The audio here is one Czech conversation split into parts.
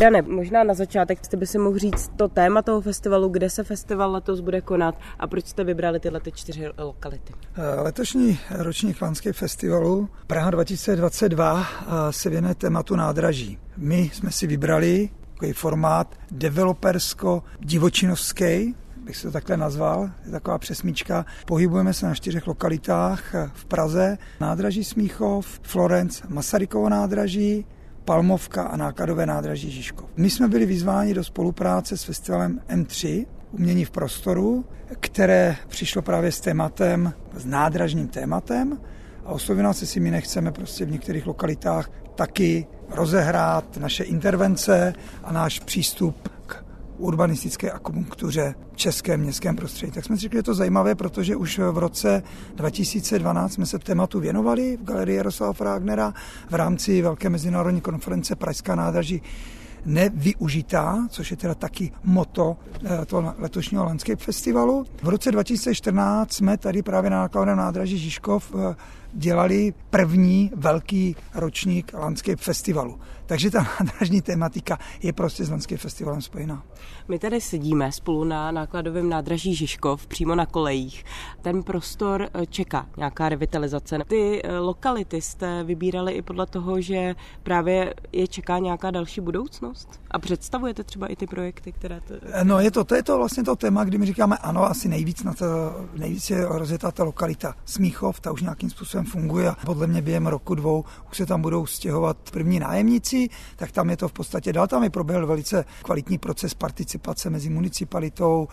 Dane, možná na začátek jste by si mohl říct to téma toho festivalu, kde se festival letos bude konat a proč jste vybrali tyhle čtyři lokality? Letošní ročník Landscape festivalu Praha 2022 se věnuje tématu nádraží. My jsme si vybrali takový formát developersko-divočinovský, bych se to takhle nazval, je taková přesmíčka. Pohybujeme se na 4 lokalitách v Praze, nádraží Smíchov, Florenc, Masarykovo nádraží, Palmovka a nákladové nádraží Žižkov. My jsme byli vyzváni do spolupráce s festivalem M3, umění v prostoru, které přišlo právě s nádražním tématem a oslovil nás, jestli my nechceme prostě v některých lokalitách taky rozehrát naše intervence a náš přístup k urbanistické akupunktuře v českém městském prostředí. Tak jsme si řekli, že je to zajímavé, protože už v roce 2012 jsme se tématu věnovali v Galerii Jaroslava Fragnera v rámci velké mezinárodní konference Pražská nádraží nevyužitá, což je teda taky motto toho letošního Landscape festivalu. V roce 2014 jsme tady právě na nákladovém nádraží Žižkov dělali první velký ročník Landscape festivalu. Takže ta nádražní tematika je prostě s Landscape festivalem spojená. My tady sedíme spolu na nákladovém nádraží Žižkov, přímo na kolejích. Ten prostor čeká nějaká revitalizace. Ty lokality jste vybírali i podle toho, že právě je čeká nějaká další budoucnost? A představujete třeba i ty projekty, které... No je to vlastně to téma, kdy my říkáme ano, asi nejvíc je rozjetá ta lokalita Smíchov, ta už nějakým způsobem funguje a podle mě během roku, 2 už se tam budou stěhovat první nájemníci, tak tam je to v podstatě dál. Tam je proběhl velice kvalitní proces participace mezi municipalitou,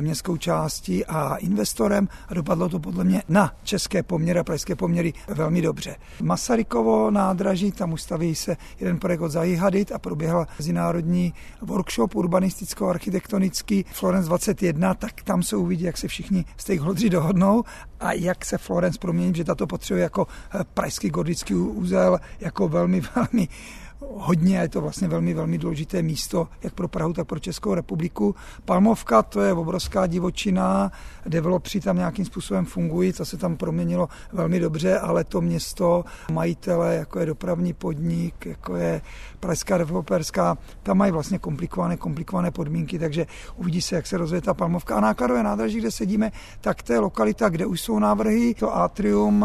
městskou částí a investorem a dopadlo to podle mě na české poměry a pražské poměry velmi dobře. Masarykovo nádraží, tam už staví se jeden projekt od Zajihadit a proběhl mezinárodní workshop urbanisticko-architektonický Florence 21, tak tam se uvidí, jak se všichni stakeholdři dohodnou a jak se Florence promění, že tato potřebuje jako pražský gordický úzel, jako velmi, velmi hodně, je to vlastně velmi, velmi důležité místo, jak pro Prahu, tak pro Českou republiku. Palmovka, to je obrovská divočina, developři tam nějakým způsobem fungují, to se tam proměnilo velmi dobře, ale to město, majitele, jako je dopravní podnik, jako je pražská developerská, tam mají vlastně komplikované podmínky, takže uvidí se, jak se rozvíjí ta Palmovka. A nákladové nádraží, kde sedíme, tak to je lokalita, kde už jsou návrhy, to atrium,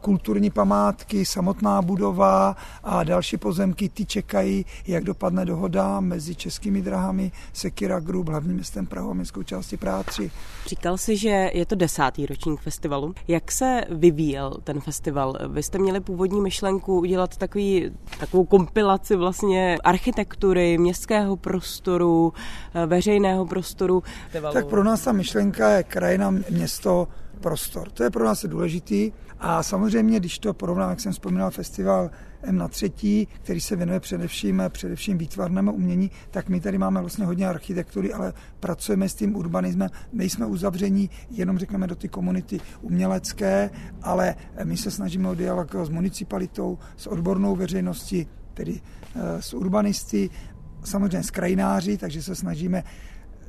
kulturní památky, samotná budova a další pozemky. Ty čekají, jak dopadne dohoda mezi Českými dráhami, Sekira Group, hlavním městem Prahu a městskou částí Praha 3. Říkal jsi, že je to 10. ročník festivalu. Jak se vyvíjel ten festival? Vy jste měli původní myšlenku udělat takovou kompilaci vlastně architektury, městského prostoru, veřejného prostoru. Tak pro nás ta myšlenka je krajina, město, prostor. To je pro nás důležitý a samozřejmě, když to porovnám, jak jsem vzpomínal, festival M3, který se věnuje především výtvarnému umění, tak my tady máme vlastně hodně architektury, ale pracujeme s tím urbanismem, nejsme uzavření, jenom řekneme do ty komunity umělecké, ale my se snažíme o dialog s municipalitou, s odbornou veřejností, tedy s urbanisty, samozřejmě s krajináři, takže se snažíme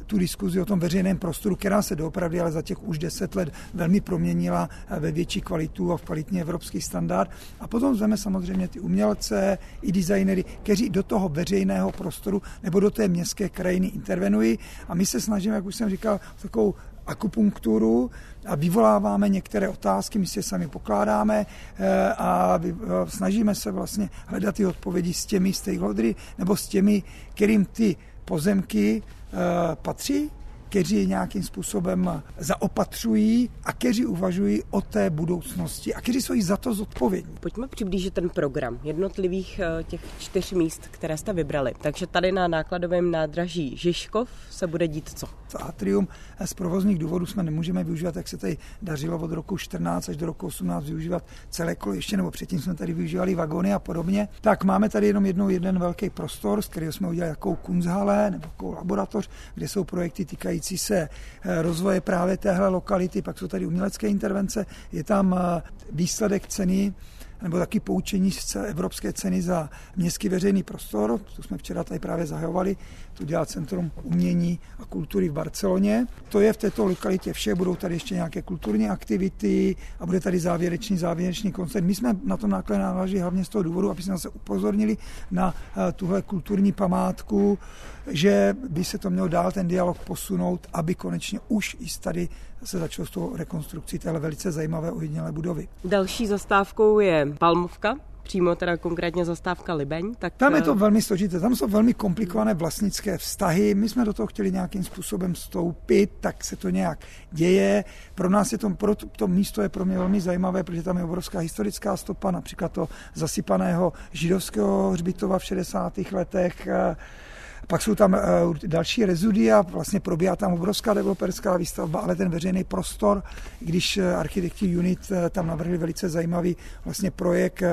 tu diskuzi o tom veřejném prostoru, která se doopravdy ale za těch už 10 let velmi proměnila ve větší kvalitu a v kvalitní evropský standard. A potom zveme samozřejmě ty umělce i designery, kteří do toho veřejného prostoru nebo do té městské krajiny intervenují. A my se snažíme, jak už jsem říkal, takovou akupunkturu a vyvoláváme některé otázky, my si je sami pokládáme a snažíme se vlastně hledat ty odpovědi s těmi stakeholdery nebo s těmi, kterým ty pozemky patří, kteří nějakým způsobem zaopatřují a kteří uvažují o té budoucnosti a kteří jsou jí za to zodpovědní. Pojďme přiblížit ten program jednotlivých těch 4 míst, které jste vybrali. Takže tady na nákladovém nádraží Žižkov se bude dít co? Atrium z provozních důvodů jsme nemůžeme využívat, jak se tady dařilo od roku 14 až do roku 18 využívat celé kolejiště, nebo předtím jsme tady využívali vagony a podobně. Tak máme tady jenom jeden velký prostor, z kterého jsme udělali jakou kunsthalle nebo jakou laboratoř, kde jsou projekty týkající se rozvoje právě téhle lokality, pak jsou tady umělecké intervence, je tam výsledek ceny nebo taky poučení z Evropské ceny za městský veřejný prostor, tu jsme včera tady právě zahajovali, tu dělá Centrum umění a kultury v Barceloně. To je v této lokalitě vše, budou tady ještě nějaké kulturní aktivity a bude tady závěrečný koncert. My jsme na to náklad náležili hlavně z toho důvodu, aby jsme nás upozornili na tuhle kulturní památku, že by se to mělo dál ten dialog posunout, aby konečně už i tady se začalo s tou rekonstrukcí téhle velice zajímavé ojedinělé budovy. Další zastávkou je Palmovka, přímo teda konkrétně zastávka Libeň. Tak... Tam je to velmi složité, tam jsou velmi komplikované vlastnické vztahy, my jsme do toho chtěli nějakým způsobem vstoupit, tak se to nějak děje. Pro nás je to místo je pro mě velmi zajímavé, protože tam je obrovská historická stopa, například to zasypaného židovského hřbitova v 60. letech. Pak jsou tam další rezudia, vlastně probíhá tam obrovská developerská výstavba, ale ten veřejný prostor, když architekti Unit tam navrhli velice zajímavý vlastně projekt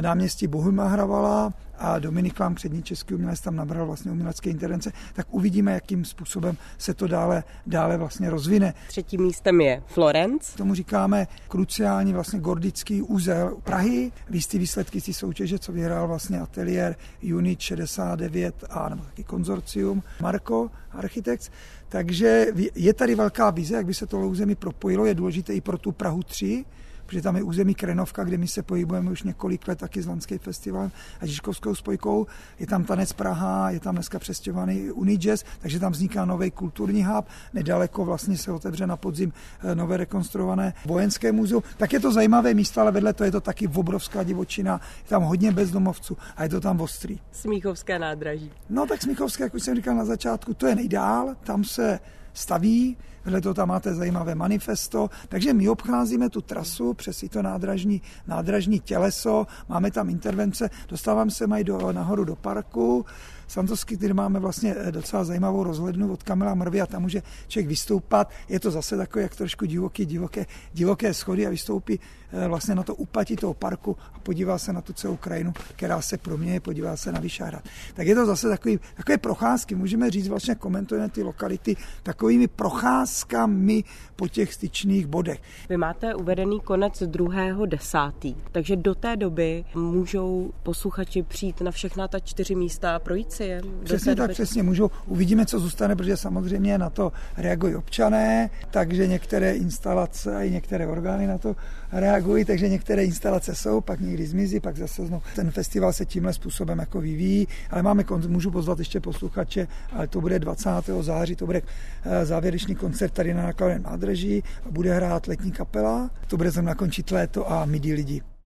náměstí Bohumila Hrabala a Dominik nám přední český umělec tam navrhl vlastně umělecké intervence, tak uvidíme, jakým způsobem se to dále vlastně rozvine. Třetím místem je Florenc. Tomu říkáme kruciální vlastně gordický úzel Prahy. Víte výsledky z té soutěže, co vyhrál vlastně ateliér Unit 69a, nebo taky konzorcium Marko Architects. Takže je tady velká vize, jak by se to území propojilo, je důležité i pro tu Prahu 3, protože tam je území Krenovka, kde my se pohybujeme už několik let taky s Landscape festivalem a Žižkovskou spojkou. Je tam tanec Praha, je tam dneska přestěhovaný Unijazz, takže tam vzniká nový kulturní hub. Nedaleko vlastně se otevře na podzim nové rekonstruované vojenské muzeum. Tak je to zajímavé místo, ale vedle toho je to taky obrovská divočina. Je tam hodně bezdomovců a je to tam ostrý. Smíchovské nádraží. No tak Smíchovské, jak už jsem říkal na začátku, to je nejdál, tam se staví, vedle toho tam máte zajímavé manifesto, takže my obcházíme tu trasu přes i to nádražní těleso, máme tam intervence, dostáváme se mají nahoru do parku, Santovský, kde máme vlastně docela zajímavou rozhlednu od Kamila Mrvy a tam může člověk vystoupat, je to zase takové jak trošku divoké schody a vystoupí vlastně na to úpatí toho parku a podívá se na tu celou krajinu, která se promění, podívá se na Vyšehrad. Tak je to zase takové procházky, můžeme říct vlastně komentujeme ty lokality takovými procházkami po těch styčných bodech. Vy máte uvedený konec 2.10., takže do té doby můžou posluchači přijít na všechna ta 4 místa a projít si je? Přesně, můžou. Uvidíme, co zůstane, protože samozřejmě na to reagují občané, takže některé instalace a i některé orgány na to reagují, takže některé instalace jsou, pak někdy zmizí, pak zase znovu. Ten festival se tímhle způsobem jako vyvíjí, ale můžu pozvat ještě posluchače, ale to bude 20. září, to bude závěrečný koncert tady na nákladovém nádraží a bude hrát letní kapela, to bude zrovna končit léto a midi lidi.